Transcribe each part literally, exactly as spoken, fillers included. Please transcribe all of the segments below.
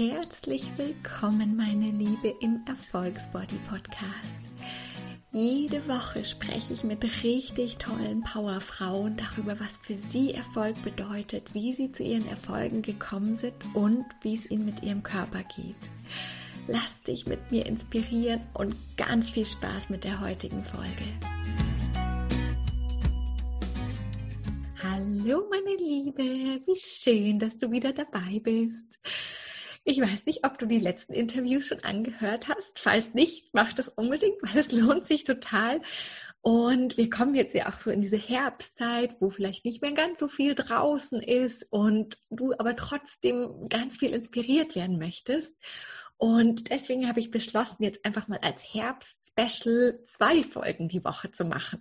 Herzlich willkommen, meine Liebe, im Erfolgsbody Podcast. Jede Woche spreche ich mit richtig tollen Powerfrauen darüber, was für sie Erfolg bedeutet, wie sie zu ihren Erfolgen gekommen sind und wie es ihnen mit ihrem Körper geht. Lass dich mit mir inspirieren und ganz viel Spaß mit der heutigen Folge. Hallo meine Liebe, wie schön, dass du wieder dabei bist. Ich weiß nicht, ob du die letzten Interviews schon angehört hast. Falls nicht, mach das unbedingt, weil es lohnt sich total. Und wir kommen jetzt ja auch so in diese Herbstzeit, wo vielleicht nicht mehr ganz so viel draußen ist und du aber trotzdem ganz viel inspiriert werden möchtest. Und deswegen habe ich beschlossen, jetzt einfach mal als Herbst-Special zwei Folgen die Woche zu machen.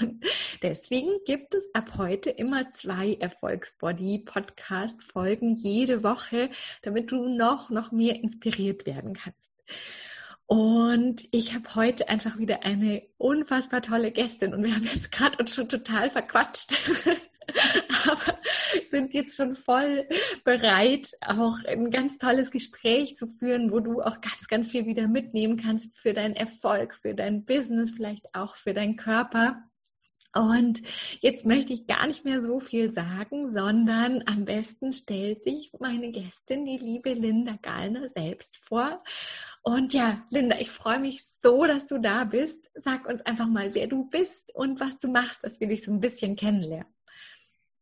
Und deswegen gibt es ab heute immer zwei Erfolgsbody-Podcast-Folgen jede Woche, damit du noch, noch mehr inspiriert werden kannst. Und ich habe heute einfach wieder eine unfassbar tolle Gästin und wir haben jetzt gerade uns schon total verquatscht, aber sind jetzt schon voll bereit, auch ein ganz tolles Gespräch zu führen, wo du auch ganz, ganz viel wieder mitnehmen kannst für deinen Erfolg, für dein Business, vielleicht auch für deinen Körper. Und jetzt möchte ich gar nicht mehr so viel sagen, sondern am besten stellt sich meine Gästin, die liebe Linda Gallner, selbst vor. Und ja, Linda, ich freue mich so, dass du da bist. Sag uns einfach mal, wer du bist und was du machst, dass wir dich so ein bisschen kennenlernen.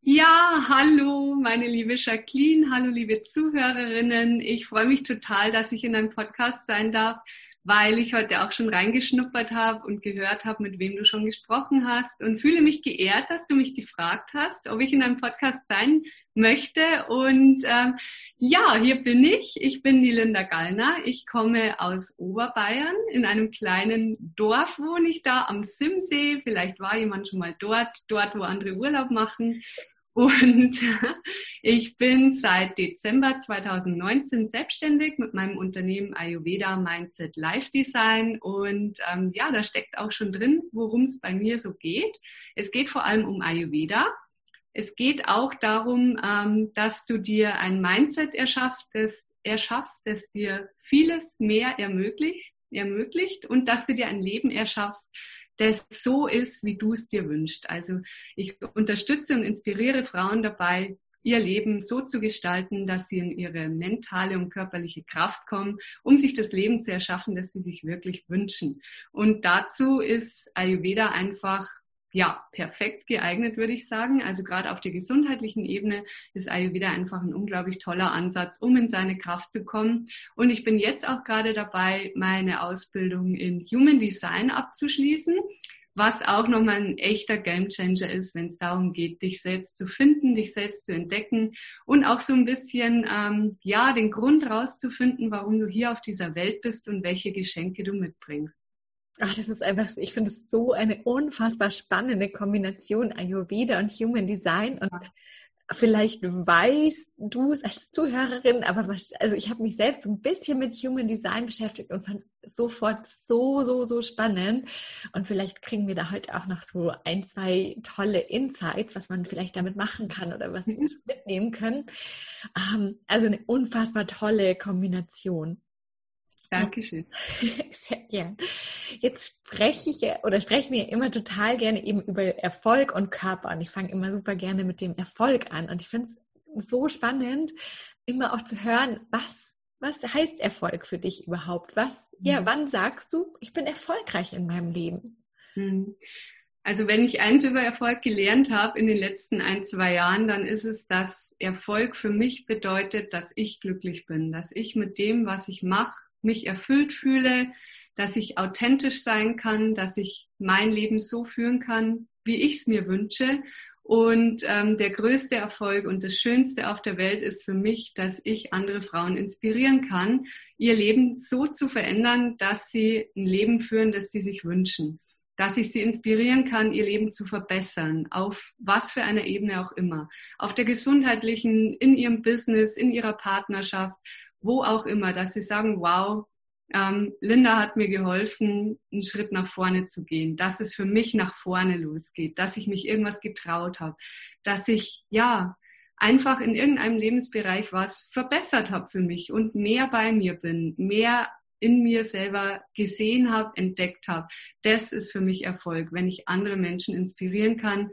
Ja, hallo meine liebe Jacqueline, hallo liebe Zuhörerinnen. Ich freue mich total, dass ich in einem Podcast sein darf, weil ich heute auch schon reingeschnuppert habe und gehört habe, mit wem du schon gesprochen hast und fühle mich geehrt, dass du mich gefragt hast, ob ich in einem Podcast sein möchte. Und ähm, ja, hier bin ich. Ich bin die Linda Gallner. Ich komme aus Oberbayern. In einem kleinen Dorf wohne ich da am Simsee. Vielleicht war jemand schon mal dort, dort, wo andere Urlaub machen. Und ich bin seit Dezember zweitausendneunzehn selbstständig mit meinem Unternehmen Ayurveda Mindset Life Design. Und ähm, ja, da steckt auch schon drin, worum es bei mir so geht. Es geht vor allem um Ayurveda. Es geht auch darum, ähm, dass du dir ein Mindset erschaffst, das, erschaffst, das dir vieles mehr ermöglicht, ermöglicht und dass du dir ein Leben erschaffst, das so ist, wie du es dir wünschst. Also ich unterstütze und inspiriere Frauen dabei, ihr Leben so zu gestalten, dass sie in ihre mentale und körperliche Kraft kommen, um sich das Leben zu erschaffen, das sie sich wirklich wünschen. Und dazu ist Ayurveda einfach ja perfekt geeignet, würde ich sagen. Also gerade auf der gesundheitlichen Ebene ist Ayurveda einfach ein unglaublich toller Ansatz, um in seine Kraft zu kommen. Und ich bin jetzt auch gerade dabei, meine Ausbildung in Human Design abzuschließen, was auch nochmal ein echter Gamechanger ist, wenn es darum geht, dich selbst zu finden, dich selbst zu entdecken und auch so ein bisschen ähm, ja den Grund rauszufinden, warum du hier auf dieser Welt bist und welche Geschenke du mitbringst. Ach, das ist einfach, ich finde es so eine unfassbar spannende Kombination Ayurveda und Human Design und vielleicht weißt du es als Zuhörerin, aber also ich habe mich selbst so ein bisschen mit Human Design beschäftigt und fand es sofort so, so, so spannend und vielleicht kriegen wir da heute auch noch so ein, zwei tolle Insights, was man vielleicht damit machen kann oder was wir mitnehmen können. Also eine unfassbar tolle Kombination. Dankeschön. Sehr gern. Jetzt spreche ich ja, oder sprechen wir immer total gerne eben über Erfolg und Körper und ich fange immer super gerne mit dem Erfolg an und ich finde es so spannend, immer auch zu hören, was, was heißt Erfolg für dich überhaupt? Was, ja, wann sagst du, ich bin erfolgreich in meinem Leben? Mhm. Also wenn ich eins über Erfolg gelernt habe in den letzten ein, zwei Jahren, dann ist es, dass Erfolg für mich bedeutet, dass ich glücklich bin, dass ich mit dem, was ich mache, mich erfüllt fühle, dass ich authentisch sein kann, dass ich mein Leben so führen kann, wie ich es mir wünsche. Und ähm, der größte Erfolg und das Schönste auf der Welt ist für mich, dass ich andere Frauen inspirieren kann, ihr Leben so zu verändern, dass sie ein Leben führen, das sie sich wünschen. Dass ich sie inspirieren kann, ihr Leben zu verbessern, auf was für einer Ebene auch immer. Auf der gesundheitlichen, in ihrem Business, in ihrer Partnerschaft, wo auch immer, dass sie sagen, wow, ähm, Linda hat mir geholfen, einen Schritt nach vorne zu gehen, dass es für mich nach vorne losgeht, dass ich mich irgendwas getraut habe, dass ich, ja, einfach in irgendeinem Lebensbereich was verbessert habe für mich und mehr bei mir bin, mehr in mir selber gesehen habe, entdeckt habe. Das ist für mich Erfolg, wenn ich andere Menschen inspirieren kann,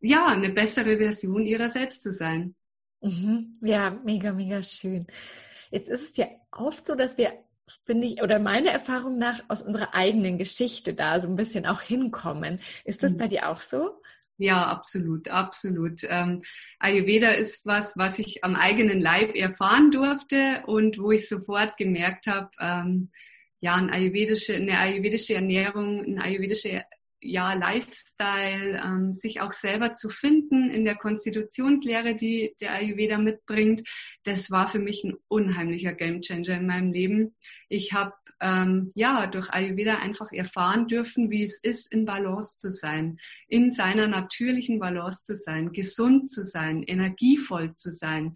ja, eine bessere Version ihrer selbst zu sein. Mhm. Ja, mega, mega schön. Jetzt ist es ja oft so, dass wir, finde ich, oder meiner Erfahrung nach, aus unserer eigenen Geschichte da so ein bisschen auch hinkommen. Ist das mhm. bei dir auch so? Ja, absolut, absolut. Ähm, Ayurveda ist was, was ich am eigenen Leib erfahren durfte und wo ich sofort gemerkt habe, ähm, ja, eine ayurvedische, eine ayurvedische Ernährung, ein ayurvedischer ja, Lifestyle, ähm, sich auch selber zu finden in der Konstitutionslehre, die der Ayurveda mitbringt, das war für mich ein unheimlicher Gamechanger in meinem Leben. Ich habe ähm, ja durch Ayurveda einfach erfahren dürfen, wie es ist, in Balance zu sein, in seiner natürlichen Balance zu sein, gesund zu sein, energievoll zu sein.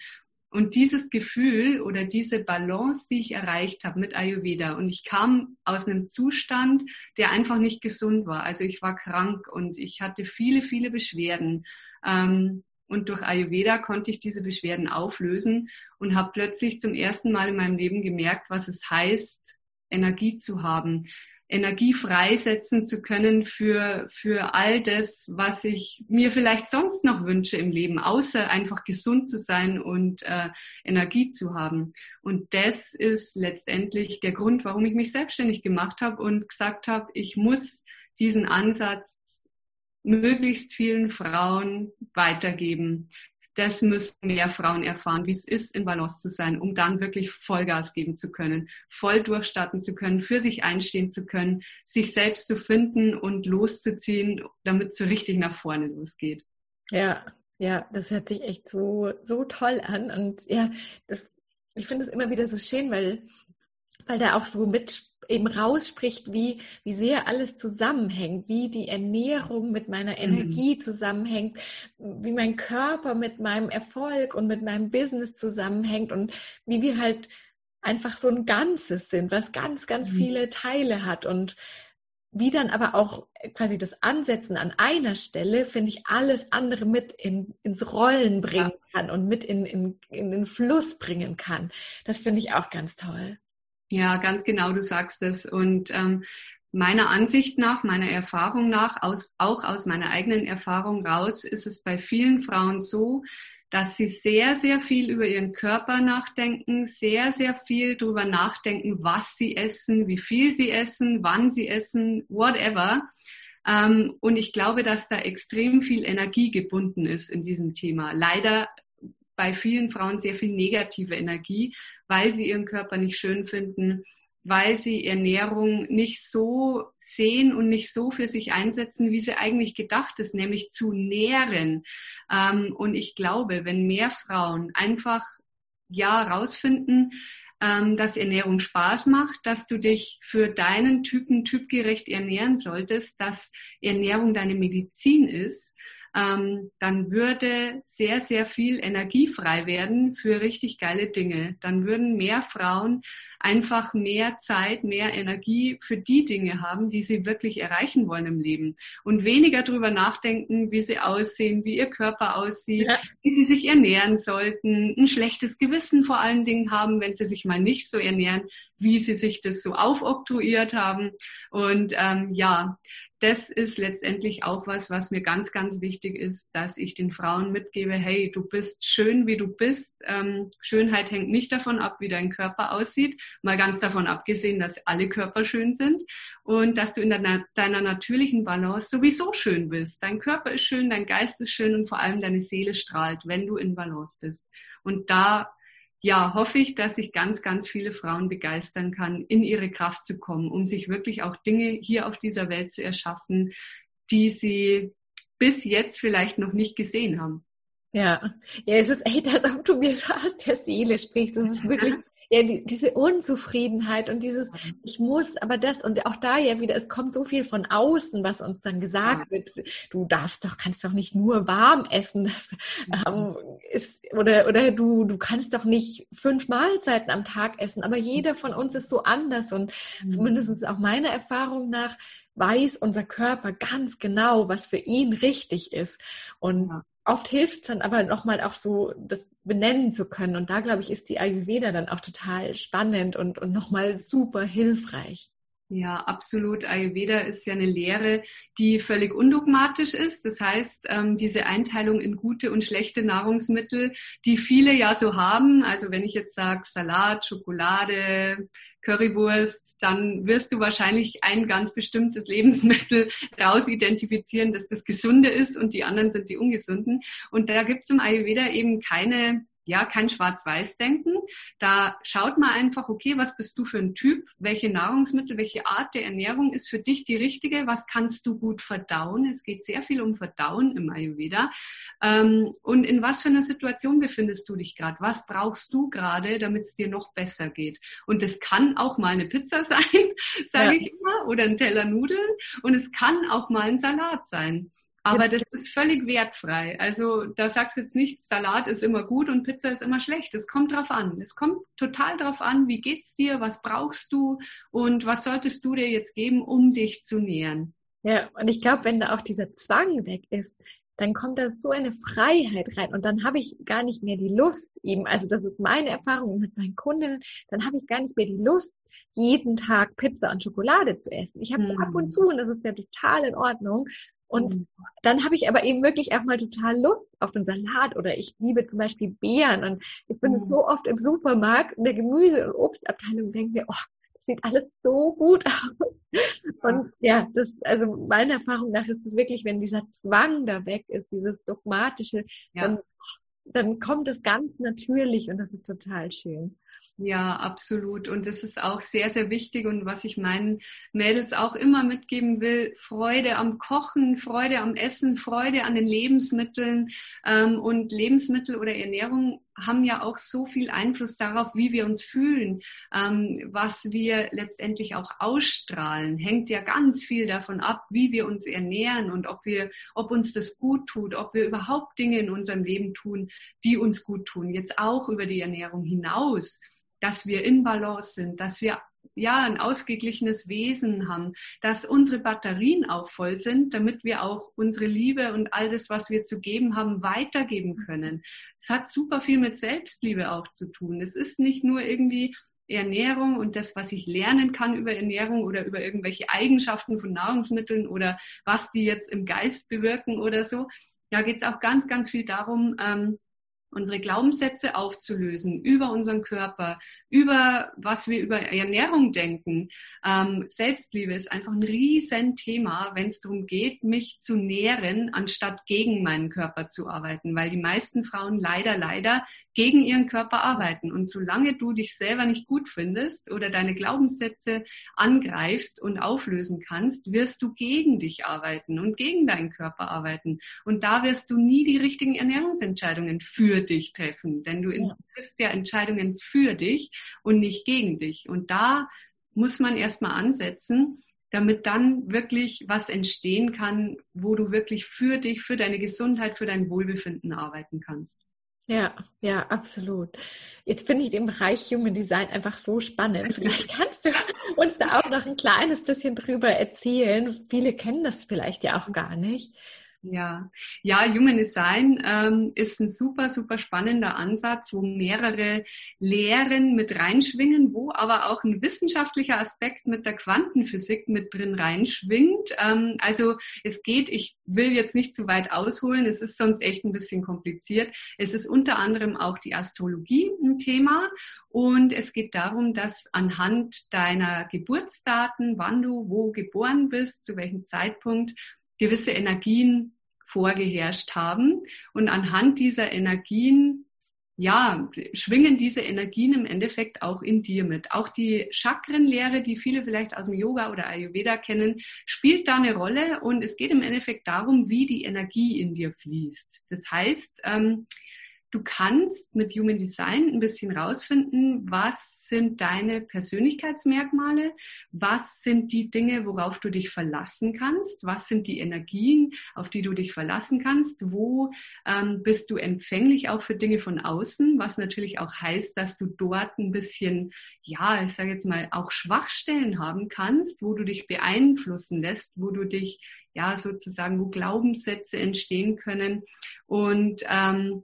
Und dieses Gefühl oder diese Balance, die ich erreicht habe mit Ayurveda, und ich kam aus einem Zustand, der einfach nicht gesund war. Also ich war krank und ich hatte viele, viele Beschwerden. Und durch Ayurveda konnte ich diese Beschwerden auflösen und habe plötzlich zum ersten Mal in meinem Leben gemerkt, was es heißt, Energie zu haben. Energie freisetzen zu können für für all das, was ich mir vielleicht sonst noch wünsche im Leben, außer einfach gesund zu sein und äh, Energie zu haben. Und das ist letztendlich der Grund, warum ich mich selbstständig gemacht habe und gesagt habe, ich muss diesen Ansatz möglichst vielen Frauen weitergeben. Das müssen mehr Frauen erfahren, wie es ist, in Balance zu sein, um dann wirklich Vollgas geben zu können, voll durchstarten zu können, für sich einstehen zu können, sich selbst zu finden und loszuziehen, damit es so richtig nach vorne losgeht. Ja, ja, das hört sich echt so, so toll an. Und ja, das, ich finde es immer wieder so schön, weil, weil da auch so mit eben rausspricht, wie, wie sehr alles zusammenhängt, wie die Ernährung mit meiner Energie mhm. zusammenhängt, wie mein Körper mit meinem Erfolg und mit meinem Business zusammenhängt und wie wir halt einfach so ein Ganzes sind, was ganz, ganz mhm. viele Teile hat, und wie dann aber auch quasi das Ansetzen an einer Stelle, finde ich, alles andere mit in, ins Rollen bringen ja. kann und mit in, in, in den Fluss bringen kann. Das finde ich auch ganz toll. Ja, ganz genau, du sagst es. Und ähm, meiner Ansicht nach, meiner Erfahrung nach, aus, auch aus meiner eigenen Erfahrung raus, ist es bei vielen Frauen so, dass sie sehr, sehr viel über ihren Körper nachdenken, sehr, sehr viel darüber nachdenken, was sie essen, wie viel sie essen, wann sie essen, whatever. Ähm, und ich glaube, dass da extrem viel Energie gebunden ist in diesem Thema. Leider bei vielen Frauen sehr viel negative Energie, weil sie ihren Körper nicht schön finden, weil sie Ernährung nicht so sehen und nicht so für sich einsetzen, wie sie eigentlich gedacht ist, nämlich zu nähren. Und ich glaube, wenn mehr Frauen einfach ja rausfinden, dass Ernährung Spaß macht, dass du dich für deinen Typen typgerecht ernähren solltest, dass Ernährung deine Medizin ist, Ähm, dann würde sehr, sehr viel Energie frei werden für richtig geile Dinge. Dann würden mehr Frauen einfach mehr Zeit, mehr Energie für die Dinge haben, die sie wirklich erreichen wollen im Leben. Und weniger drüber nachdenken, wie sie aussehen, wie ihr Körper aussieht, ja. wie sie sich ernähren sollten, ein schlechtes Gewissen vor allen Dingen haben, wenn sie sich mal nicht so ernähren, wie sie sich das so aufoktroyiert haben. Und ähm, ja, das ist letztendlich auch was, was mir ganz, ganz wichtig ist, dass ich den Frauen mitgebe, hey, du bist schön, wie du bist. Ähm, Schönheit hängt nicht davon ab, wie dein Körper aussieht, mal ganz davon abgesehen, dass alle Körper schön sind und dass du in deiner, deiner natürlichen Balance sowieso schön bist. Dein Körper ist schön, dein Geist ist schön und vor allem deine Seele strahlt, wenn du in Balance bist. Und da ja, hoffe ich, dass ich ganz, ganz viele Frauen begeistern kann, in ihre Kraft zu kommen, um sich wirklich auch Dinge hier auf dieser Welt zu erschaffen, die sie bis jetzt vielleicht noch nicht gesehen haben. Ja, ja, es ist echt, als ob du mir aus der Seele sprichst. Das ist wirklich ja, die, diese Unzufriedenheit und dieses, ich muss, aber das, und auch da ja wieder, es kommt so viel von außen, was uns dann gesagt ja. wird, du darfst doch, kannst doch nicht nur warm essen, das ähm, ist, oder, oder du, du kannst doch nicht fünf Mahlzeiten am Tag essen, aber jeder von uns ist so anders, und mhm. zumindest auch meiner Erfahrung nach weiß unser Körper ganz genau, was für ihn richtig ist. Und ja. Oft hilft es dann aber nochmal auch so, das benennen zu können. Und da, glaube ich, ist die Ayurveda dann auch total spannend und, und nochmal super hilfreich. Ja, absolut. Ayurveda ist ja eine Lehre, die völlig undogmatisch ist. Das heißt, ähm, diese Einteilung in gute und schlechte Nahrungsmittel, die viele ja so haben. Also wenn ich jetzt sage Salat, Schokolade, Currywurst, dann wirst du wahrscheinlich ein ganz bestimmtes Lebensmittel raus identifizieren, dass das Gesunde ist und die anderen sind die Ungesunden. Und da gibt es im Ayurveda eben keine... Ja, kein Schwarz-Weiß-Denken. Da schaut man einfach, okay, was bist du für ein Typ? Welche Nahrungsmittel, welche Art der Ernährung ist für dich die richtige? Was kannst du gut verdauen? Es geht sehr viel um Verdauen im Ayurveda. Und in was für einer Situation befindest du dich gerade? Was brauchst du gerade, damit es dir noch besser geht? Und das kann auch mal eine Pizza sein, sage ja. ich immer, oder ein Teller Nudeln. Und es kann auch mal ein Salat sein. Aber das ist völlig wertfrei. Also da sagst du jetzt nicht, Salat ist immer gut und Pizza ist immer schlecht. Es kommt drauf an. Es kommt total drauf an, wie geht's dir, was brauchst du und was solltest du dir jetzt geben, um dich zu nähern. Ja, und ich glaube, wenn da auch dieser Zwang weg ist, dann kommt da so eine Freiheit rein und dann habe ich gar nicht mehr die Lust eben, also das ist meine Erfahrung mit meinen Kunden, dann habe ich gar nicht mehr die Lust, jeden Tag Pizza und Schokolade zu essen. Ich habe es ab und zu und das ist ja total in Ordnung. Und dann habe ich aber eben wirklich auch mal total Lust auf den Salat oder ich liebe zum Beispiel Beeren und ich bin mhm. so oft im Supermarkt in der Gemüse- und Obstabteilung und denke mir, oh, das sieht alles so gut aus. Und ja, das, also meiner Erfahrung nach ist es wirklich, wenn dieser Zwang da weg ist, dieses Dogmatische, ja. dann, dann kommt es ganz natürlich und das ist total schön. Ja, absolut. Und das ist auch sehr, sehr wichtig. Und was ich meinen Mädels auch immer mitgeben will, Freude am Kochen, Freude am Essen, Freude an den Lebensmitteln. Und Lebensmittel oder Ernährung haben ja auch so viel Einfluss darauf, wie wir uns fühlen. Was wir letztendlich auch ausstrahlen, hängt ja ganz viel davon ab, wie wir uns ernähren und ob wir, ob uns das gut tut, ob wir überhaupt Dinge in unserem Leben tun, die uns gut tun. Jetzt auch über die Ernährung hinaus. Dass wir in Balance sind, dass wir ja ein ausgeglichenes Wesen haben, dass unsere Batterien auch voll sind, damit wir auch unsere Liebe und all das, was wir zu geben haben, weitergeben können. Es hat super viel mit Selbstliebe auch zu tun. Es ist nicht nur irgendwie Ernährung und das, was ich lernen kann über Ernährung oder über irgendwelche Eigenschaften von Nahrungsmitteln oder was die jetzt im Geist bewirken oder so. Da geht es auch ganz, ganz viel darum, ähm, unsere Glaubenssätze aufzulösen, über unseren Körper, über was wir über Ernährung denken. Ähm, Selbstliebe ist einfach ein Riesenthema, wenn es darum geht, mich zu nähren, anstatt gegen meinen Körper zu arbeiten, weil die meisten Frauen leider, leider gegen ihren Körper arbeiten. Und solange du dich selber nicht gut findest oder deine Glaubenssätze angreifst und auflösen kannst, wirst du gegen dich arbeiten und gegen deinen Körper arbeiten. Und da wirst du nie die richtigen Ernährungsentscheidungen für dich treffen, denn du ja. triffst ja Entscheidungen für dich und nicht gegen dich. Und da muss man erstmal ansetzen, damit dann wirklich was entstehen kann, wo du wirklich für dich, für deine Gesundheit, für dein Wohlbefinden arbeiten kannst. Ja, ja, absolut. Jetzt finde ich den Bereich Human Design einfach so spannend. Vielleicht kannst du uns da auch noch ein kleines bisschen drüber erzählen. Viele kennen das vielleicht ja auch gar nicht. Ja, ja, Human Design ähm, ist ein super, super spannender Ansatz, wo mehrere Lehren mit reinschwingen, wo aber auch ein wissenschaftlicher Aspekt mit der Quantenphysik mit drin reinschwingt. Ähm, also es geht, ich will jetzt nicht zu weit ausholen, es ist sonst echt ein bisschen kompliziert. Es ist unter anderem auch die Astrologie ein Thema und es geht darum, dass anhand deiner Geburtsdaten, wann du wo geboren bist, zu welchem Zeitpunkt, gewisse Energien vorgeherrscht haben und anhand dieser Energien, ja, schwingen diese Energien im Endeffekt auch in dir mit. Auch die Chakrenlehre, die viele vielleicht aus dem Yoga oder Ayurveda kennen, spielt da eine Rolle und es geht im Endeffekt darum, wie die Energie in dir fließt. Das heißt, ähm, Du kannst mit Human Design ein bisschen rausfinden, was sind deine Persönlichkeitsmerkmale, was sind die Dinge, worauf du dich verlassen kannst, was sind die Energien, auf die du dich verlassen kannst, wo ähm, bist du empfänglich auch für Dinge von außen, was natürlich auch heißt, dass du dort ein bisschen, ja, ich sage jetzt mal, auch Schwachstellen haben kannst, wo du dich beeinflussen lässt, wo du dich, ja, sozusagen, wo Glaubenssätze entstehen können. Und ähm,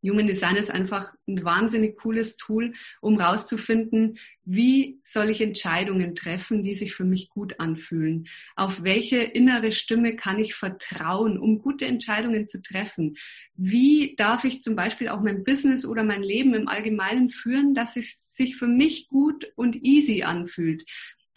Human Design ist einfach ein wahnsinnig cooles Tool, um rauszufinden, wie soll ich Entscheidungen treffen, die sich für mich gut anfühlen? Auf welche innere Stimme kann ich vertrauen, um gute Entscheidungen zu treffen? Wie darf ich zum Beispiel auch mein Business oder mein Leben im Allgemeinen führen, dass es sich für mich gut und easy anfühlt?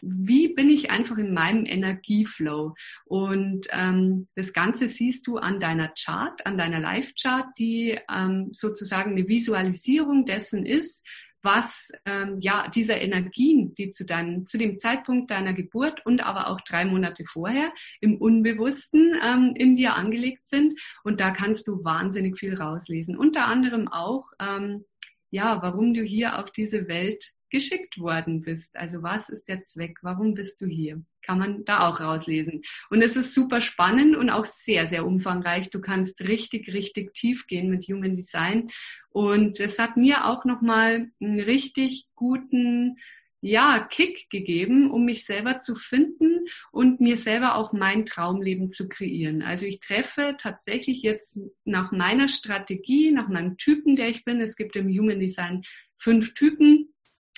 Wie bin ich einfach in meinem Energieflow? Und ähm, das Ganze siehst du an deiner Chart, an deiner Live-Chart, die ähm, sozusagen eine Visualisierung dessen ist, was ähm, ja dieser Energien, die zu deinem zu dem Zeitpunkt deiner Geburt und aber auch drei Monate vorher im Unbewussten ähm, in dir angelegt sind. Und da kannst du wahnsinnig viel rauslesen. Unter anderem auch, ähm, ja, warum du hier auf diese Welt geschickt worden bist. Also was ist der Zweck? Warum bist du hier? Kann man da auch rauslesen. Und es ist super spannend und auch sehr, sehr umfangreich. Du kannst richtig, richtig tief gehen mit Human Design. Und es hat mir auch nochmal einen richtig guten, ja, Kick gegeben, um mich selber zu finden und mir selber auch mein Traumleben zu kreieren. Also ich treffe tatsächlich jetzt nach meiner Strategie, nach meinem Typen, der ich bin. Es gibt im Human Design fünf Typen.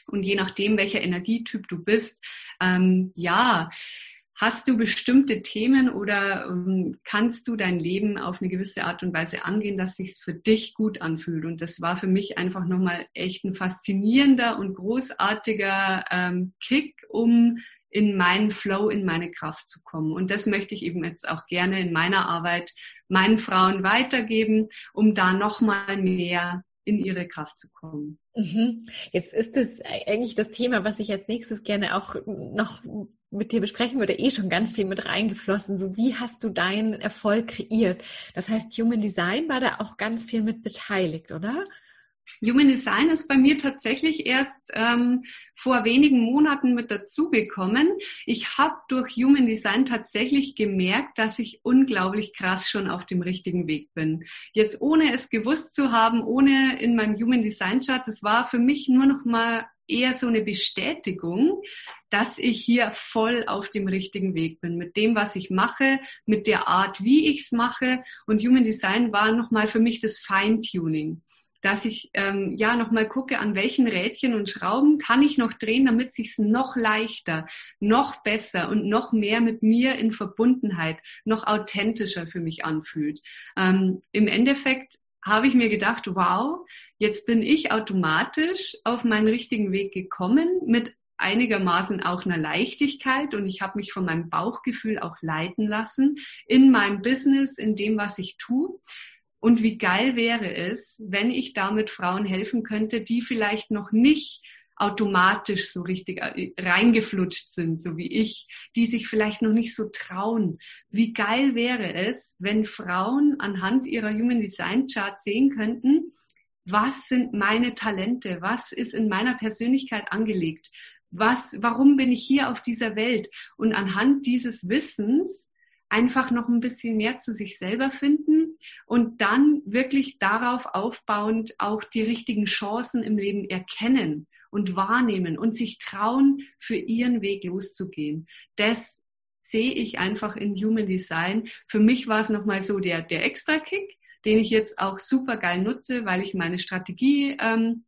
Und je nachdem, welcher Energietyp du bist, ähm, ja, hast du bestimmte Themen oder ähm, kannst du dein Leben auf eine gewisse Art und Weise angehen, dass es sich für dich gut anfühlt. Und das war für mich einfach nochmal echt ein faszinierender und großartiger ähm, Kick, um in meinen Flow, in meine Kraft zu kommen. Und das möchte ich eben jetzt auch gerne in meiner Arbeit meinen Frauen weitergeben, um da nochmal mehr in ihre Kraft zu kommen. Jetzt ist es eigentlich das Thema, was ich als nächstes gerne auch noch mit dir besprechen würde, eh schon ganz viel mit reingeflossen. So, wie hast du deinen Erfolg kreiert? Das heißt, Human Design war da auch ganz viel mit beteiligt, oder? Human Design ist bei mir tatsächlich erst ähm, vor wenigen Monaten mit dazugekommen. Ich habe durch Human Design tatsächlich gemerkt, dass ich unglaublich krass schon auf dem richtigen Weg bin. Jetzt ohne es gewusst zu haben, ohne in meinem Human Design Chart, das war für mich nur noch mal eher so eine Bestätigung, dass ich hier voll auf dem richtigen Weg bin, mit dem, was ich mache, mit der Art, wie ich es mache. Und Human Design war nochmal für mich das Feintuning, dass ich ähm, ja nochmal gucke, an welchen Rädchen und Schrauben kann ich noch drehen, damit es sich noch leichter, noch besser und noch mehr mit mir in Verbundenheit, noch authentischer für mich anfühlt. Ähm, im Endeffekt habe ich mir gedacht, wow, jetzt bin ich automatisch auf meinen richtigen Weg gekommen, mit einigermaßen auch einer Leichtigkeit, und ich habe mich von meinem Bauchgefühl auch leiten lassen in meinem Business, in dem, was ich tue. Und wie geil wäre es, wenn ich damit Frauen helfen könnte, die vielleicht noch nicht automatisch so richtig reingeflutscht sind, so wie ich, die sich vielleicht noch nicht so trauen. Wie geil wäre es, wenn Frauen anhand ihrer Human Design Chart sehen könnten, was sind meine Talente, was ist in meiner Persönlichkeit angelegt, was, warum bin ich hier auf dieser Welt? Und anhand dieses Wissens einfach noch ein bisschen mehr zu sich selber finden und dann wirklich darauf aufbauend auch die richtigen Chancen im Leben erkennen und wahrnehmen und sich trauen, für ihren Weg loszugehen. Das sehe ich einfach in Human Design. Für mich war es nochmal so der, der Extra-Kick, den ich jetzt auch super geil nutze, weil ich meine Strategie ähm,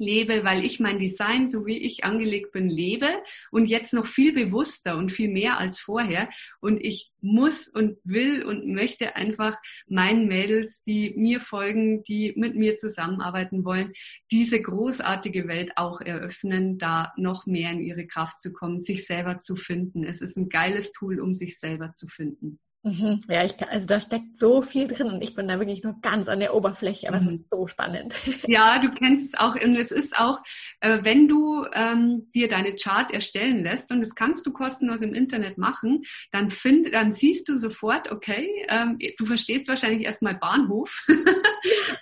lebe, weil ich mein Design, so wie ich angelegt bin, lebe und jetzt noch viel bewusster und viel mehr als vorher. Und ich muss und will und möchte einfach meinen Mädels, die mir folgen, die mit mir zusammenarbeiten wollen, diese großartige Welt auch eröffnen, da noch mehr in ihre Kraft zu kommen, sich selber zu finden. Es ist ein geiles Tool, um sich selber zu finden. Mhm. Ja, ich, also da steckt so viel drin und ich bin da wirklich nur ganz an der Oberfläche, aber mhm. es ist so spannend. Ja, du kennst es auch und es ist auch, äh, wenn du ähm, dir deine Chart erstellen lässt und das kannst du kostenlos im Internet machen, dann, find, dann siehst du sofort, okay, ähm, du verstehst wahrscheinlich erstmal Bahnhof,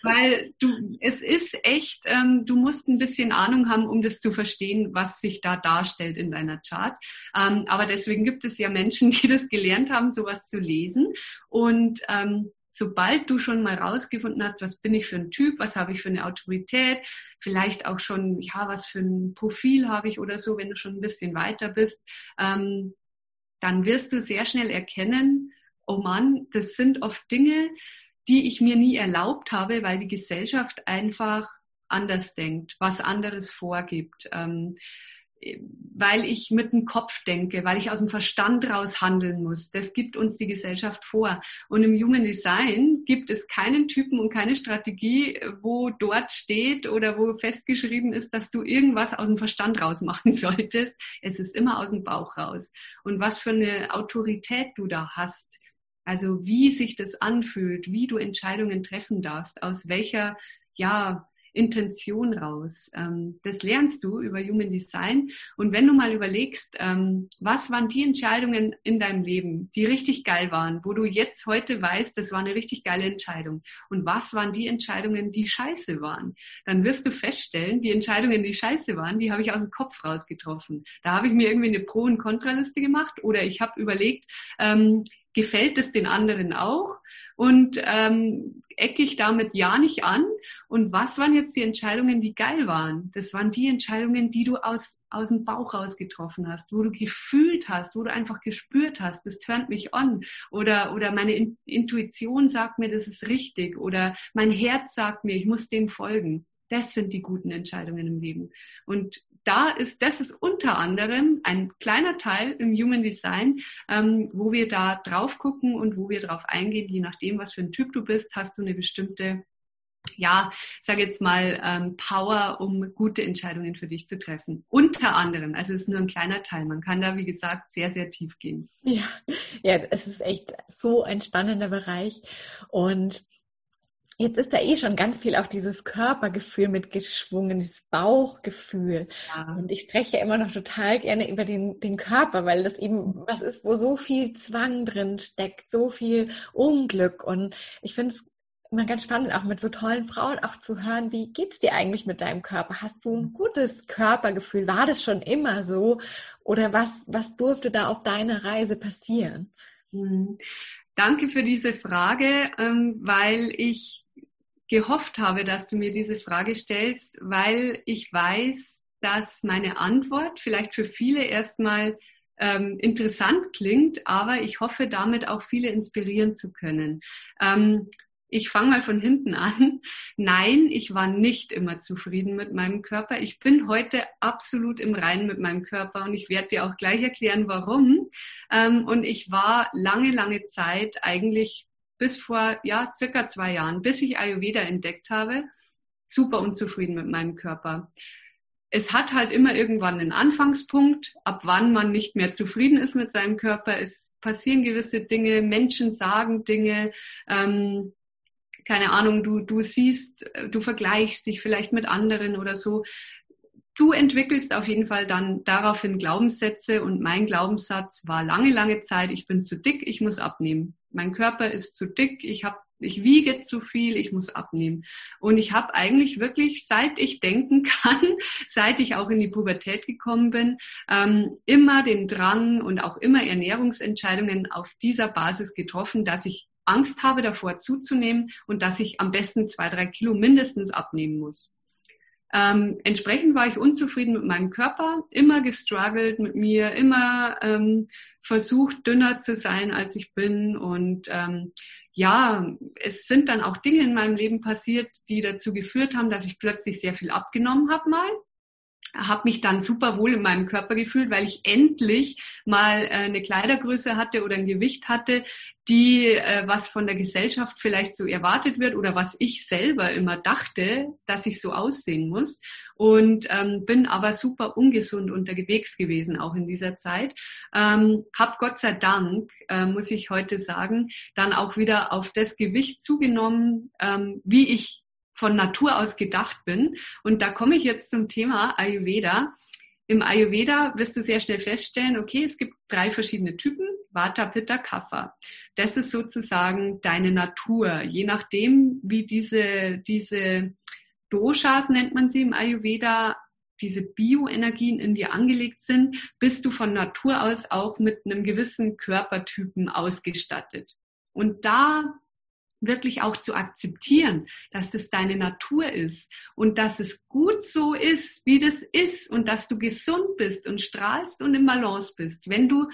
weil du, es ist echt, ähm, du musst ein bisschen Ahnung haben, um das zu verstehen, was sich da darstellt in deiner Chart. Ähm, aber deswegen gibt es ja Menschen, die das gelernt haben, sowas zu lesen und ähm, sobald du schon mal rausgefunden hast, was bin ich für ein Typ, was habe ich für eine Autorität, vielleicht auch schon, ja, was für ein Profil habe ich oder so, wenn du schon ein bisschen weiter bist, ähm, dann wirst du sehr schnell erkennen, oh Mann, das sind oft Dinge, die ich mir nie erlaubt habe, weil die Gesellschaft einfach anders denkt, was anderes vorgibt. Ähm, weil ich mit dem Kopf denke, weil ich aus dem Verstand raus handeln muss. Das gibt uns die Gesellschaft vor. Und im Human Design gibt es keinen Typen und keine Strategie, wo dort steht oder wo festgeschrieben ist, dass du irgendwas aus dem Verstand raus machen solltest. Es ist immer aus dem Bauch raus. Und was für eine Autorität du da hast, also wie sich das anfühlt, wie du Entscheidungen treffen darfst, aus welcher, ja, Intention raus. Das lernst du über Human Design. Und wenn du mal überlegst, was waren die Entscheidungen in deinem Leben, die richtig geil waren, wo du jetzt heute weißt, das war eine richtig geile Entscheidung. Und was waren die Entscheidungen, die scheiße waren? Dann wirst du feststellen, die Entscheidungen, die scheiße waren, die habe ich aus dem Kopf raus getroffen. Da habe ich mir irgendwie eine Pro- und Kontraliste gemacht oder ich habe überlegt, ähm, gefällt es den anderen auch? Und ähm, ecke ich damit ja nicht an? Und was waren jetzt die Entscheidungen, die geil waren? Das waren die Entscheidungen, die du aus, aus dem Bauch raus getroffen hast, wo du gefühlt hast, wo du einfach gespürt hast, das turnt mich on. Oder, oder meine In- Intuition sagt mir, das ist richtig. Oder mein Herz sagt mir, ich muss dem folgen. Das sind die guten Entscheidungen im Leben. Und da ist, das ist unter anderem ein kleiner Teil im Human Design, ähm, wo wir da drauf gucken und wo wir drauf eingehen. Je nachdem, was für ein Typ du bist, hast du eine bestimmte, ja, sag jetzt mal, ähm, Power, um gute Entscheidungen für dich zu treffen. Unter anderem, also es ist nur ein kleiner Teil. Man kann da, wie gesagt, sehr, sehr tief gehen. Ja, ja, es ist echt so ein spannender Bereich. Und jetzt ist da eh schon ganz viel auch dieses Körpergefühl mitgeschwungen, dieses Bauchgefühl. Ja. Und ich spreche ja immer noch total gerne über den, den Körper, weil das eben was ist, wo so viel Zwang drin steckt, so viel Unglück. Und ich finde es immer ganz spannend, auch mit so tollen Frauen auch zu hören, wie geht's dir eigentlich mit deinem Körper? Hast du ein gutes Körpergefühl? War das schon immer so? Oder was, was durfte da auf deiner Reise passieren? Mhm. Danke für diese Frage, weil ich gehofft habe, dass du mir diese Frage stellst, weil ich weiß, dass meine Antwort vielleicht für viele erstmal interessant klingt, aber ich hoffe, damit auch viele inspirieren zu können. Ich fange mal von hinten an. Nein, ich war nicht immer zufrieden mit meinem Körper. Ich bin heute absolut im Reinen mit meinem Körper und ich werde dir auch gleich erklären, warum. Und ich war lange, lange Zeit, eigentlich bis vor ja circa zwei Jahren, bis ich Ayurveda entdeckt habe, super unzufrieden mit meinem Körper. Es hat halt immer irgendwann einen Anfangspunkt, ab wann man nicht mehr zufrieden ist mit seinem Körper. Es passieren gewisse Dinge, Menschen sagen Dinge, ähm, keine Ahnung, du, du siehst, du vergleichst dich vielleicht mit anderen oder so. Du entwickelst auf jeden Fall dann daraufhin Glaubenssätze und mein Glaubenssatz war lange, lange Zeit, ich bin zu dick, ich muss abnehmen. Mein Körper ist zu dick, ich habe, ich wiege zu viel, ich muss abnehmen. Und ich habe eigentlich wirklich, seit ich denken kann, seit ich auch in die Pubertät gekommen bin, ähm, immer den Drang und auch immer Ernährungsentscheidungen auf dieser Basis getroffen, dass ich Angst habe davor zuzunehmen und dass ich am besten zwei, drei Kilo mindestens abnehmen muss. Ähm, entsprechend war ich unzufrieden mit meinem Körper, immer gestruggelt mit mir, immer ähm, versucht, dünner zu sein, als ich bin. Und ähm, ja, es sind dann auch Dinge in meinem Leben passiert, die dazu geführt haben, dass ich plötzlich sehr viel abgenommen habe mal. habe mich dann super wohl in meinem Körper gefühlt, weil ich endlich mal eine Kleidergröße hatte oder ein Gewicht hatte, die äh, was von der Gesellschaft vielleicht so erwartet wird oder was ich selber immer dachte, dass ich so aussehen muss. Und ähm, bin aber super ungesund unterwegs gewesen, auch in dieser Zeit. Ähm, hab Gott sei Dank, äh, muss ich heute sagen, dann auch wieder auf das Gewicht zugenommen, ähm, wie ich von Natur aus gedacht bin. Und da komme ich jetzt zum Thema Ayurveda. Im Ayurveda wirst du sehr schnell feststellen, okay, es gibt drei verschiedene Typen, Vata, Pitta, Kapha. Das ist sozusagen deine Natur. Je nachdem, wie diese, diese Doshas, nennt man sie im Ayurveda, diese Bioenergien in dir angelegt sind, bist du von Natur aus auch mit einem gewissen Körpertypen ausgestattet. Und da wirklich auch zu akzeptieren, dass das deine Natur ist und dass es gut so ist, wie das ist und dass du gesund bist und strahlst und im Balance bist. Wenn du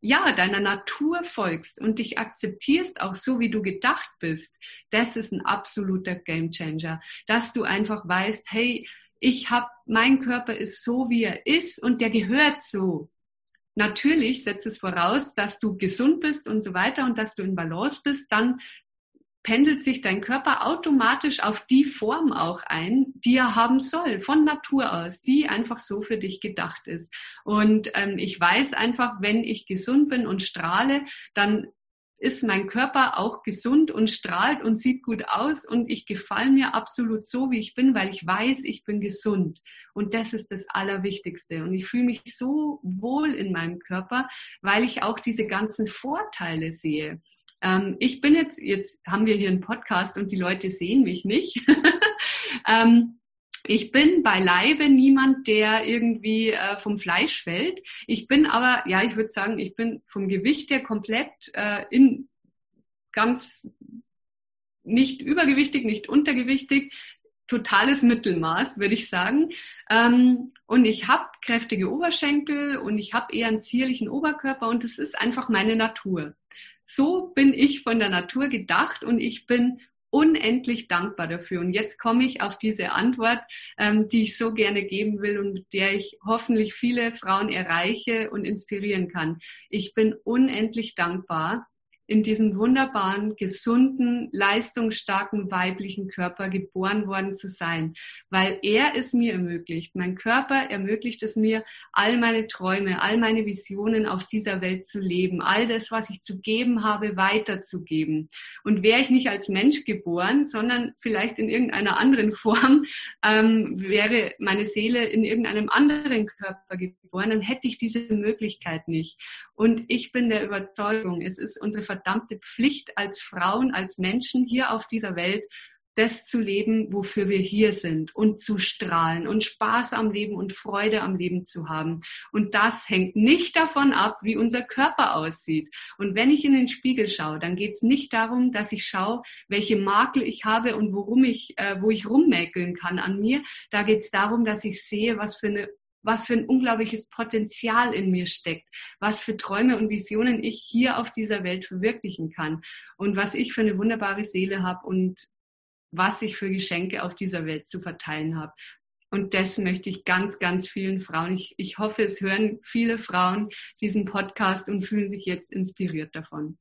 ja deiner Natur folgst und dich akzeptierst, auch so wie du gedacht bist, das ist ein absoluter Gamechanger, dass du einfach weißt, hey, ich hab, mein Körper ist so, wie er ist und der gehört so. Natürlich setzt es voraus, dass du gesund bist und so weiter und dass du in Balance bist, dann pendelt sich dein Körper automatisch auf die Form auch ein, die er haben soll, von Natur aus, die einfach so für dich gedacht ist. Und ähm, ich weiß einfach, wenn ich gesund bin und strahle, dann ist mein Körper auch gesund und strahlt und sieht gut aus und ich gefalle mir absolut so, wie ich bin, weil ich weiß, ich bin gesund. Und das ist das Allerwichtigste. Und ich fühle mich so wohl in meinem Körper, weil ich auch diese ganzen Vorteile sehe. Ich bin jetzt, jetzt haben wir hier einen Podcast und die Leute sehen mich nicht. Ich bin beileibe niemand, der irgendwie vom Fleisch fällt. Ich bin aber, ja, ich würde sagen, ich bin vom Gewicht her komplett in ganz nicht übergewichtig, nicht untergewichtig, totales Mittelmaß, würde ich sagen. Und ich habe kräftige Oberschenkel und ich habe eher einen zierlichen Oberkörper und das ist einfach meine Natur. So bin ich von der Natur gedacht und ich bin unendlich dankbar dafür. Und jetzt komme ich auf diese Antwort, ähm, die ich so gerne geben will und mit der ich hoffentlich viele Frauen erreiche und inspirieren kann. Ich bin unendlich dankbar, in diesem wunderbaren, gesunden, leistungsstarken, weiblichen Körper geboren worden zu sein, weil er es mir ermöglicht. Mein Körper ermöglicht es mir, all meine Träume, all meine Visionen auf dieser Welt zu leben, all das, was ich zu geben habe, weiterzugeben. Und wäre ich nicht als Mensch geboren, sondern vielleicht in irgendeiner anderen Form, ähm, wäre meine Seele in irgendeinem anderen Körper geboren, dann hätte ich diese Möglichkeit nicht. Und ich bin der Überzeugung, es ist unsere verdammte Pflicht als Frauen, als Menschen hier auf dieser Welt, das zu leben, wofür wir hier sind und zu strahlen und Spaß am Leben und Freude am Leben zu haben. Und das hängt nicht davon ab, wie unser Körper aussieht. Und wenn ich in den Spiegel schaue, dann geht es nicht darum, dass ich schaue, welche Makel ich habe und worum ich, äh, wo ich rummäkeln kann an mir. Da geht es darum, dass ich sehe, was für eine was für ein unglaubliches Potenzial in mir steckt, was für Träume und Visionen ich hier auf dieser Welt verwirklichen kann und was ich für eine wunderbare Seele habe und was ich für Geschenke auf dieser Welt zu verteilen habe. Und das möchte ich ganz, ganz vielen Frauen, ich, ich hoffe, es hören viele Frauen diesen Podcast und fühlen sich jetzt inspiriert davon.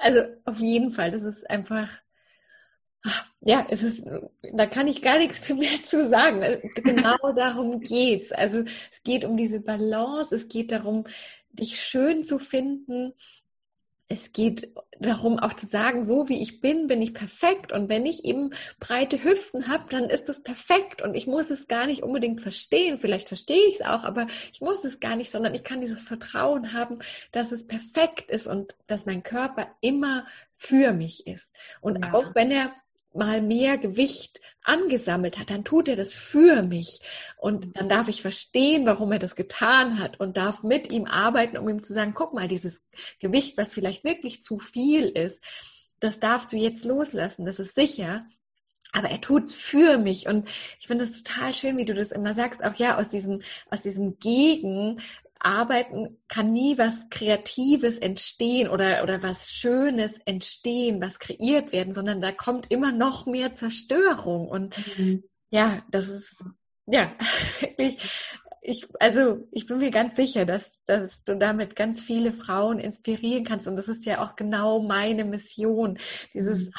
Also auf jeden Fall, das ist einfach... Ja, es ist, da kann ich gar nichts mehr zu sagen. Genau darum geht's. Also es geht um diese Balance, es geht darum, dich schön zu finden. Es geht darum, auch zu sagen, so wie ich bin, bin ich perfekt. Und wenn ich eben breite Hüften habe, dann ist das perfekt. Und ich muss es gar nicht unbedingt verstehen. Vielleicht verstehe ich es auch, aber ich muss es gar nicht, sondern ich kann dieses Vertrauen haben, dass es perfekt ist und dass mein Körper immer für mich ist. Und ja, auch wenn er mal mehr Gewicht angesammelt hat, dann tut er das für mich und dann darf ich verstehen, warum er das getan hat und darf mit ihm arbeiten, um ihm zu sagen, guck mal, dieses Gewicht, was vielleicht wirklich zu viel ist, das darfst du jetzt loslassen, das ist sicher, aber er tut's für mich und ich finde das total schön, wie du das immer sagst, auch ja, aus diesem, aus diesem Gegen Arbeiten kann nie was Kreatives entstehen oder, oder was Schönes entstehen, was kreiert werden, sondern da kommt immer noch mehr Zerstörung. Und mhm. ja, das ist ja, wirklich, ich, also ich bin mir ganz sicher, dass, dass du damit ganz viele Frauen inspirieren kannst. Und das ist ja auch genau meine Mission, dieses mhm.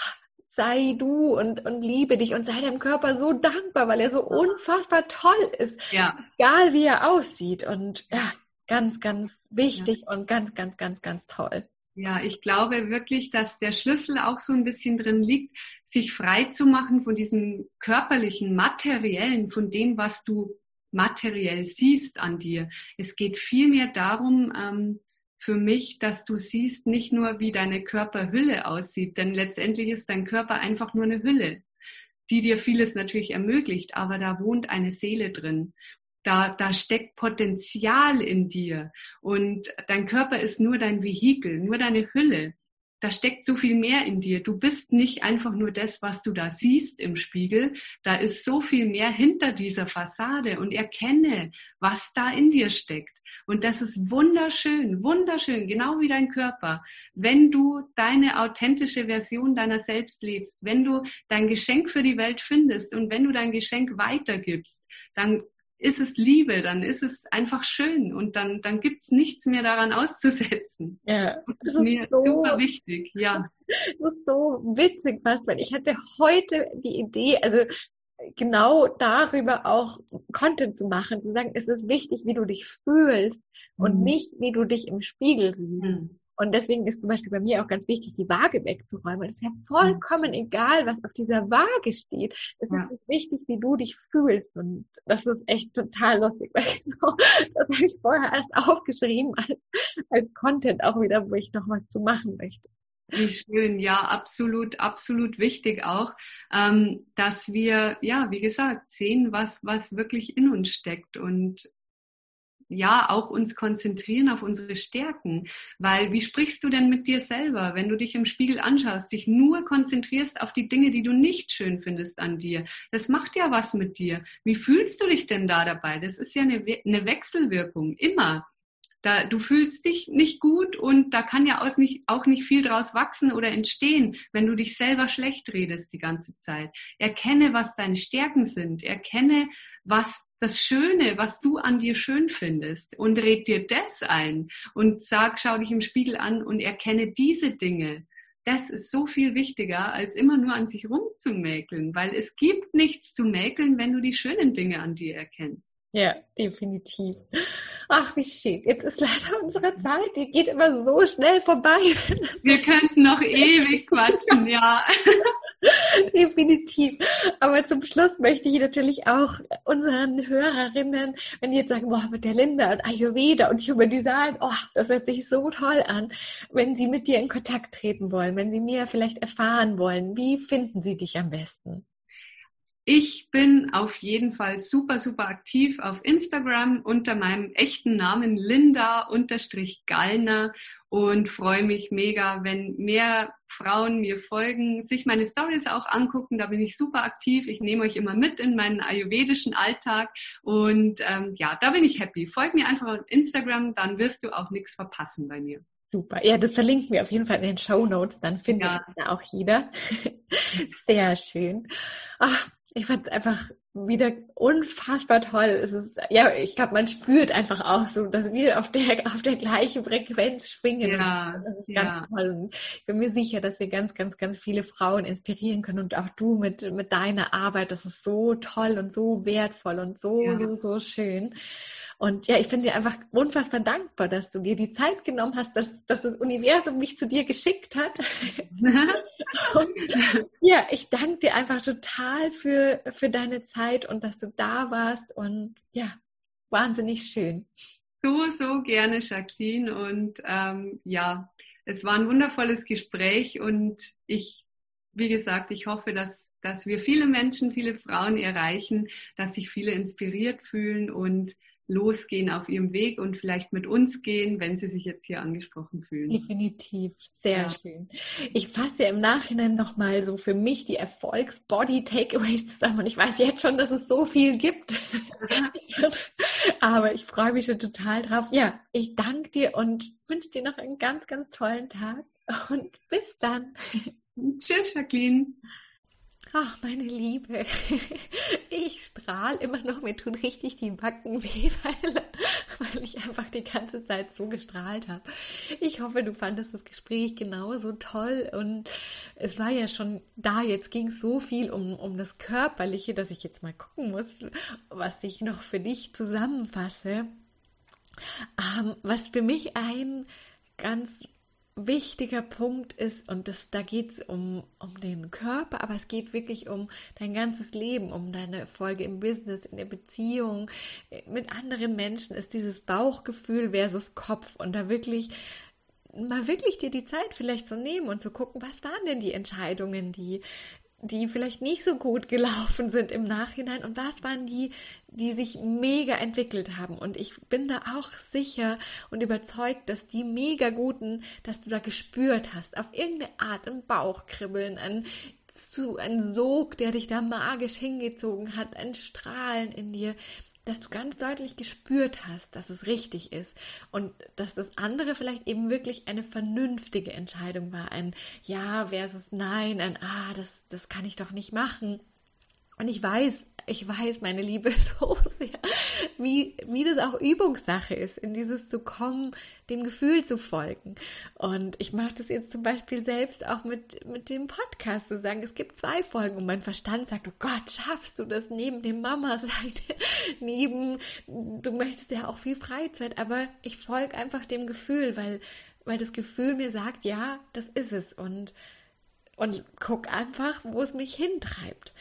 sei du und, und liebe dich und sei deinem Körper so dankbar, weil er so unfassbar toll ist, ja. egal wie er aussieht. Und ja, ganz, ganz wichtig ja. und ganz, ganz, ganz, ganz toll. Ja, ich glaube wirklich, dass der Schlüssel auch so ein bisschen drin liegt, sich frei zu machen von diesem körperlichen, materiellen, von dem, was du materiell siehst an dir. Es geht vielmehr darum, ähm, für mich, dass du siehst nicht nur, wie deine Körperhülle aussieht, denn letztendlich ist dein Körper einfach nur eine Hülle, die dir vieles natürlich ermöglicht, aber da wohnt eine Seele drin. Da, da steckt Potenzial in dir und dein Körper ist nur dein Vehikel, nur deine Hülle. Da steckt so viel mehr in dir. Du bist nicht einfach nur das, was du da siehst im Spiegel. Da ist so viel mehr hinter dieser Fassade und erkenne, was da in dir steckt. Und das ist wunderschön, wunderschön, genau wie dein Körper. Wenn du deine authentische Version deiner selbst lebst, wenn du dein Geschenk für die Welt findest und wenn du dein Geschenk weitergibst, dann ist es Liebe, dann ist es einfach schön und dann, dann gibt es nichts mehr daran auszusetzen. Ja, und das, das ist mir so, super wichtig. Ja. Das ist so witzig fast, weil ich hatte heute die Idee, also genau darüber auch Content zu machen, zu sagen, es ist wichtig, wie du dich fühlst mhm. und nicht, wie du dich im Spiegel siehst. Mhm. Und deswegen ist zum Beispiel bei mir auch ganz wichtig, die Waage wegzuräumen. Es ist ja vollkommen egal, was auf dieser Waage steht. Es ja. ist wichtig, wie du dich fühlst. Und das ist echt total lustig, weil genau das habe ich vorher erst aufgeschrieben als, als Content auch wieder, wo ich noch was zu machen möchte. Wie schön, ja, absolut, absolut wichtig auch, ähm, dass wir, ja, wie gesagt, sehen, was, was wirklich in uns steckt und ja, auch uns konzentrieren auf unsere Stärken, weil wie sprichst du denn mit dir selber, wenn du dich im Spiegel anschaust, dich nur konzentrierst auf die Dinge, die du nicht schön findest an dir? Das macht ja was mit dir. Wie fühlst du dich denn da dabei? Das ist ja eine, We- eine Wechselwirkung, immer. Da, du fühlst dich nicht gut und da kann ja auch nicht, auch nicht viel draus wachsen oder entstehen, wenn du dich selber schlecht redest die ganze Zeit. Erkenne, was deine Stärken sind. Erkenne, was das Schöne, was du an dir schön findest und red dir das ein und sag, schau dich im Spiegel an und erkenne diese Dinge. Das ist so viel wichtiger, als immer nur an sich rumzumäkeln, weil es gibt nichts zu mäkeln, wenn du die schönen Dinge an dir erkennst. Ja, definitiv. Ach, wie schick. Jetzt ist leider unsere Zeit, die geht immer so schnell vorbei. Wir könnten noch ewig quatschen, ja. Definitiv. Aber zum Schluss möchte ich natürlich auch unseren Hörerinnen, wenn die jetzt sagen, boah, mit der Linda und Ayurveda und Human Design, oh, das hört sich so toll an, wenn sie mit dir in Kontakt treten wollen, wenn sie mehr vielleicht erfahren wollen, wie finden sie dich am besten? Ich bin auf jeden Fall super, super aktiv auf Instagram unter meinem echten Namen Linda-Gallner und freue mich mega, wenn mehr Frauen mir folgen, sich meine Stories auch angucken. Da bin ich super aktiv. Ich nehme euch immer mit in meinen ayurvedischen Alltag und ähm, ja, da bin ich happy. Folgt mir einfach auf Instagram, dann wirst du auch nichts verpassen bei mir. Super. Ja, das verlinken wir auf jeden Fall in den Shownotes, dann findet ja. das auch jeder. Sehr schön. Ach, ich fand es einfach wieder unfassbar toll. Es ist, ja, ich glaube, man spürt einfach auch so, dass wir auf der, auf der gleichen Frequenz schwingen. Ja, das ist ja. ganz toll. Und ich bin mir sicher, dass wir ganz, ganz, ganz viele Frauen inspirieren können und auch du mit, mit deiner Arbeit. Das ist so toll und so wertvoll und so, ja. so, so schön. Und ja, ich bin dir einfach unfassbar dankbar, dass du dir die Zeit genommen hast, dass, dass das Universum mich zu dir geschickt hat. Und ja, ich danke dir einfach total für, für deine Zeit und dass du da warst. Und ja, wahnsinnig schön. So, so gerne, Jacqueline. Und ähm, ja, es war ein wundervolles Gespräch. Und ich, wie gesagt, ich hoffe, dass dass wir viele Menschen, viele Frauen erreichen, dass sich viele inspiriert fühlen und losgehen auf ihrem Weg und vielleicht mit uns gehen, wenn sie sich jetzt hier angesprochen fühlen. Definitiv, sehr ja. schön. Ich fasse ja im Nachhinein nochmal so für mich die Erfolgs-Body-Takeaways zusammen und ich weiß jetzt schon, dass es so viel gibt. Ja. Aber ich freue mich schon total drauf. Ja, ich danke dir und wünsche dir noch einen ganz, ganz tollen Tag und bis dann. Tschüss, Jacqueline. Ach, meine Liebe, ich strahle immer noch, mir tun richtig die Backen weh, weil, weil ich einfach die ganze Zeit so gestrahlt habe. Ich hoffe, du fandest das Gespräch genauso toll und es war ja schon da, jetzt ging es so viel um, um das Körperliche, dass ich jetzt mal gucken muss, was ich noch für dich zusammenfasse. Ähm, was für mich ein ganz wichtiger Punkt ist, und das, da geht es um, um den Körper, aber es geht wirklich um dein ganzes Leben, um deine Erfolge im Business, in der Beziehung, mit anderen Menschen, ist dieses Bauchgefühl versus Kopf und da wirklich mal wirklich dir die Zeit vielleicht zu nehmen und zu gucken, was waren denn die Entscheidungen, die die vielleicht nicht so gut gelaufen sind im Nachhinein und was waren die, die sich mega entwickelt haben. Und ich bin da auch sicher und überzeugt, dass die mega guten, dass du da gespürt hast, auf irgendeine Art ein Bauchkribbeln, ein, zu, ein Sog, der dich da magisch hingezogen hat, ein Strahlen in dir, dass du ganz deutlich gespürt hast, dass es richtig ist und dass das andere vielleicht eben wirklich eine vernünftige Entscheidung war, ein Ja versus Nein, ein Ah, das, das kann ich doch nicht machen. Und ich weiß, ich weiß, meine Liebe, so sehr, wie, wie das auch Übungssache ist, in dieses zu kommen, dem Gefühl zu folgen. Und ich mache das jetzt zum Beispiel selbst auch mit, mit dem Podcast, zu sagen, es gibt zwei Folgen und mein Verstand sagt, oh Gott, schaffst du das neben dem Mama sein, neben, du möchtest ja auch viel Freizeit, aber ich folge einfach dem Gefühl, weil, weil das Gefühl mir sagt, ja, das ist es und, und guck einfach, wo es mich hintreibt.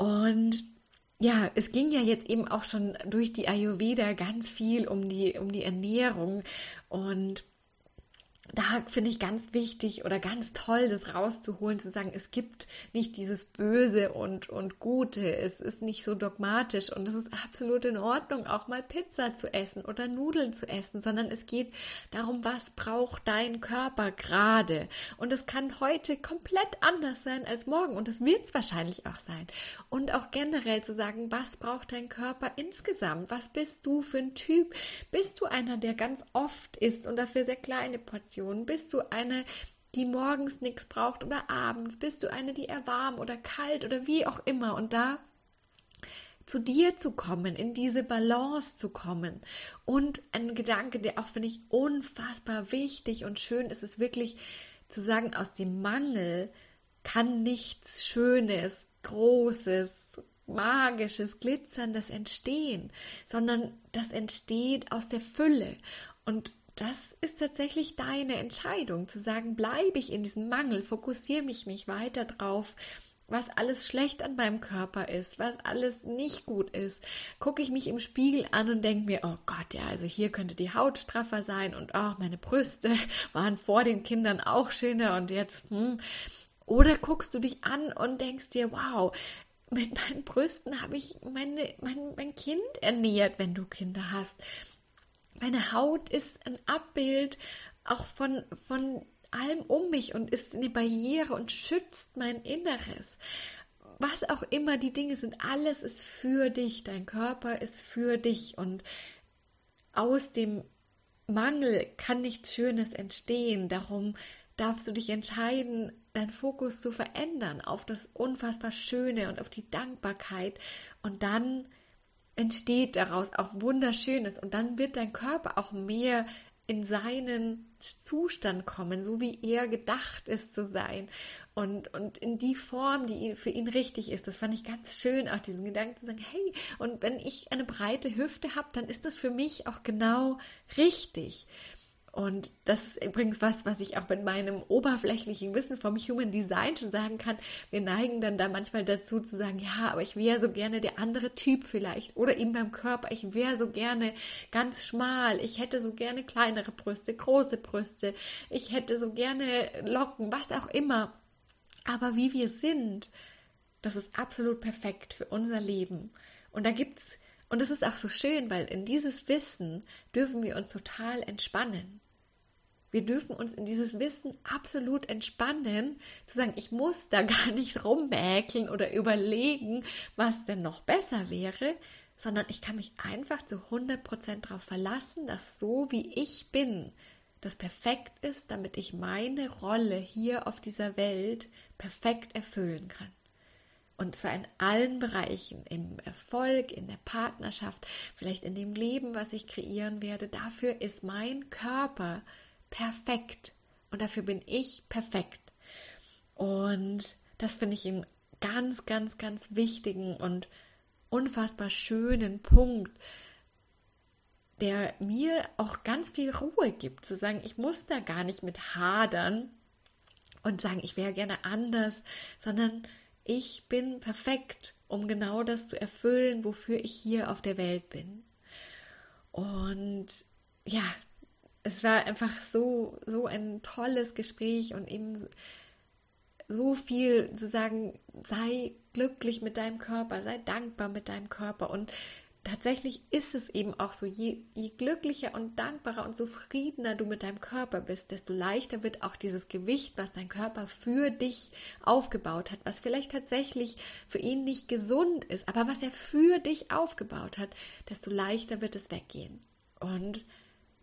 Und ja, es ging ja jetzt eben auch schon durch die Ayurveda ganz viel um die, um die Ernährung und da finde ich ganz wichtig oder ganz toll, das rauszuholen, zu sagen, es gibt nicht dieses Böse und, und Gute, es ist nicht so dogmatisch und es ist absolut in Ordnung, auch mal Pizza zu essen oder Nudeln zu essen, sondern es geht darum, was braucht dein Körper gerade und es kann heute komplett anders sein als morgen und das wird es wahrscheinlich auch sein und auch generell zu sagen, was braucht dein Körper insgesamt, was bist du für ein Typ, bist du einer, der ganz oft isst und dafür sehr kleine Portionen? Bist du eine, die morgens nichts braucht oder abends? Bist du eine, die eher warm oder kalt oder wie auch immer? Und da zu dir zu kommen, in diese Balance zu kommen. Und ein Gedanke, der auch, finde ich, unfassbar wichtig und schön ist, ist wirklich zu sagen, aus dem Mangel kann nichts Schönes, Großes, Magisches, Glitzerndes entstehen, sondern das entsteht aus der Fülle. Und das ist tatsächlich deine Entscheidung, zu sagen, bleibe ich in diesem Mangel, fokussiere mich, mich weiter drauf, was alles schlecht an meinem Körper ist, was alles nicht gut ist. Gucke ich mich im Spiegel an und denke mir, oh Gott, ja, also hier könnte die Haut straffer sein und oh, meine Brüste waren vor den Kindern auch schöner und jetzt, hm. Oder guckst du dich an und denkst dir, wow, mit meinen Brüsten habe ich meine, mein, mein Kind ernährt, wenn du Kinder hast. Meine Haut ist ein Abbild auch von, von allem um mich und ist eine Barriere und schützt mein Inneres. Was auch immer die Dinge sind, alles ist für dich. Dein Körper ist für dich und aus dem Mangel kann nichts Schönes entstehen. Darum darfst du dich entscheiden, deinen Fokus zu verändern auf das unfassbar Schöne und auf die Dankbarkeit und dann entsteht daraus auch Wunderschönes und dann wird dein Körper auch mehr in seinen Zustand kommen, so wie er gedacht ist zu sein und, und in die Form, die für ihn richtig ist. Das fand ich ganz schön, auch diesen Gedanken zu sagen, hey, und wenn ich eine breite Hüfte habe, dann ist das für mich auch genau richtig. Und das ist übrigens was, was ich auch mit meinem oberflächlichen Wissen vom Human Design schon sagen kann. Wir neigen dann da manchmal dazu zu sagen, ja, aber ich wäre so gerne der andere Typ vielleicht. Oder eben beim Körper, ich wäre so gerne ganz schmal. Ich hätte so gerne kleinere Brüste, große Brüste. Ich hätte so gerne Locken, was auch immer. Aber wie wir sind, das ist absolut perfekt für unser Leben. Und da gibt's Und das ist auch so schön, weil in dieses Wissen dürfen wir uns total entspannen. Wir dürfen uns in dieses Wissen absolut entspannen, zu sagen, ich muss da gar nicht rummäkeln oder überlegen, was denn noch besser wäre, sondern ich kann mich einfach zu hundert Prozent darauf verlassen, dass so wie ich bin, das perfekt ist, damit ich meine Rolle hier auf dieser Welt perfekt erfüllen kann. Und zwar in allen Bereichen, im Erfolg, in der Partnerschaft, vielleicht in dem Leben, was ich kreieren werde. Dafür ist mein Körper perfekt und dafür bin ich perfekt. Und das finde ich einen ganz, ganz, ganz wichtigen und unfassbar schönen Punkt, der mir auch ganz viel Ruhe gibt, zu sagen, ich muss da gar nicht mit hadern und sagen, ich wäre gerne anders, sondern ich bin perfekt, um genau das zu erfüllen, wofür ich hier auf der Welt bin. Und ja, es war einfach so, so ein tolles Gespräch und eben so viel zu sagen, sei glücklich mit deinem Körper, sei dankbar mit deinem Körper. Und tatsächlich ist es eben auch so, je, je glücklicher und dankbarer und zufriedener du mit deinem Körper bist, desto leichter wird auch dieses Gewicht, was dein Körper für dich aufgebaut hat, was vielleicht tatsächlich für ihn nicht gesund ist, aber was er für dich aufgebaut hat, desto leichter wird es weggehen. Und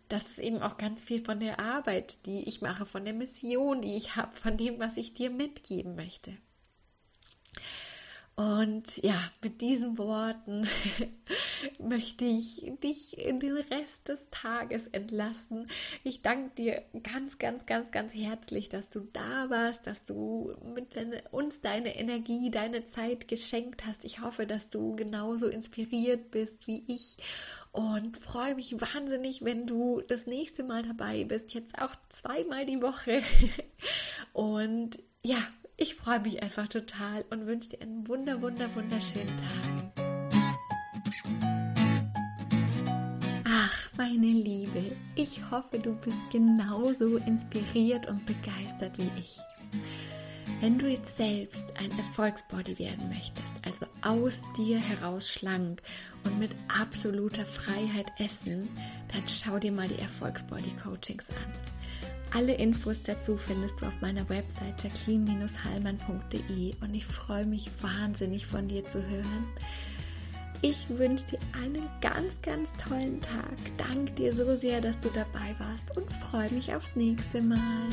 das ist eben auch ganz viel von der Arbeit, die ich mache, von der Mission, die ich habe, von dem, was ich dir mitgeben möchte. Und ja, mit diesen Worten möchte ich dich in den Rest des Tages entlassen. Ich danke dir ganz, ganz, ganz, ganz herzlich, dass du da warst, dass du mit deine, uns deine Energie, deine Zeit geschenkt hast. Ich hoffe, dass du genauso inspiriert bist wie ich und freue mich wahnsinnig, wenn du das nächste Mal dabei bist. Jetzt auch zweimal die Woche. Und ja, ich freue mich einfach total und wünsche dir einen wunder, wunder, wunderschönen Tag. Ach, meine Liebe, ich hoffe, du bist genauso inspiriert und begeistert wie ich. Wenn du jetzt selbst ein Erfolgsbody werden möchtest, also aus dir heraus schlank und mit absoluter Freiheit essen, dann schau dir mal die Erfolgsbody-Coachings an. Alle Infos dazu findest du auf meiner Website jacqueline dash hallmann punkt de und ich freue mich wahnsinnig, von dir zu hören. Ich wünsche dir einen ganz, ganz tollen Tag. Danke dir so sehr, dass du dabei warst und freue mich aufs nächste Mal.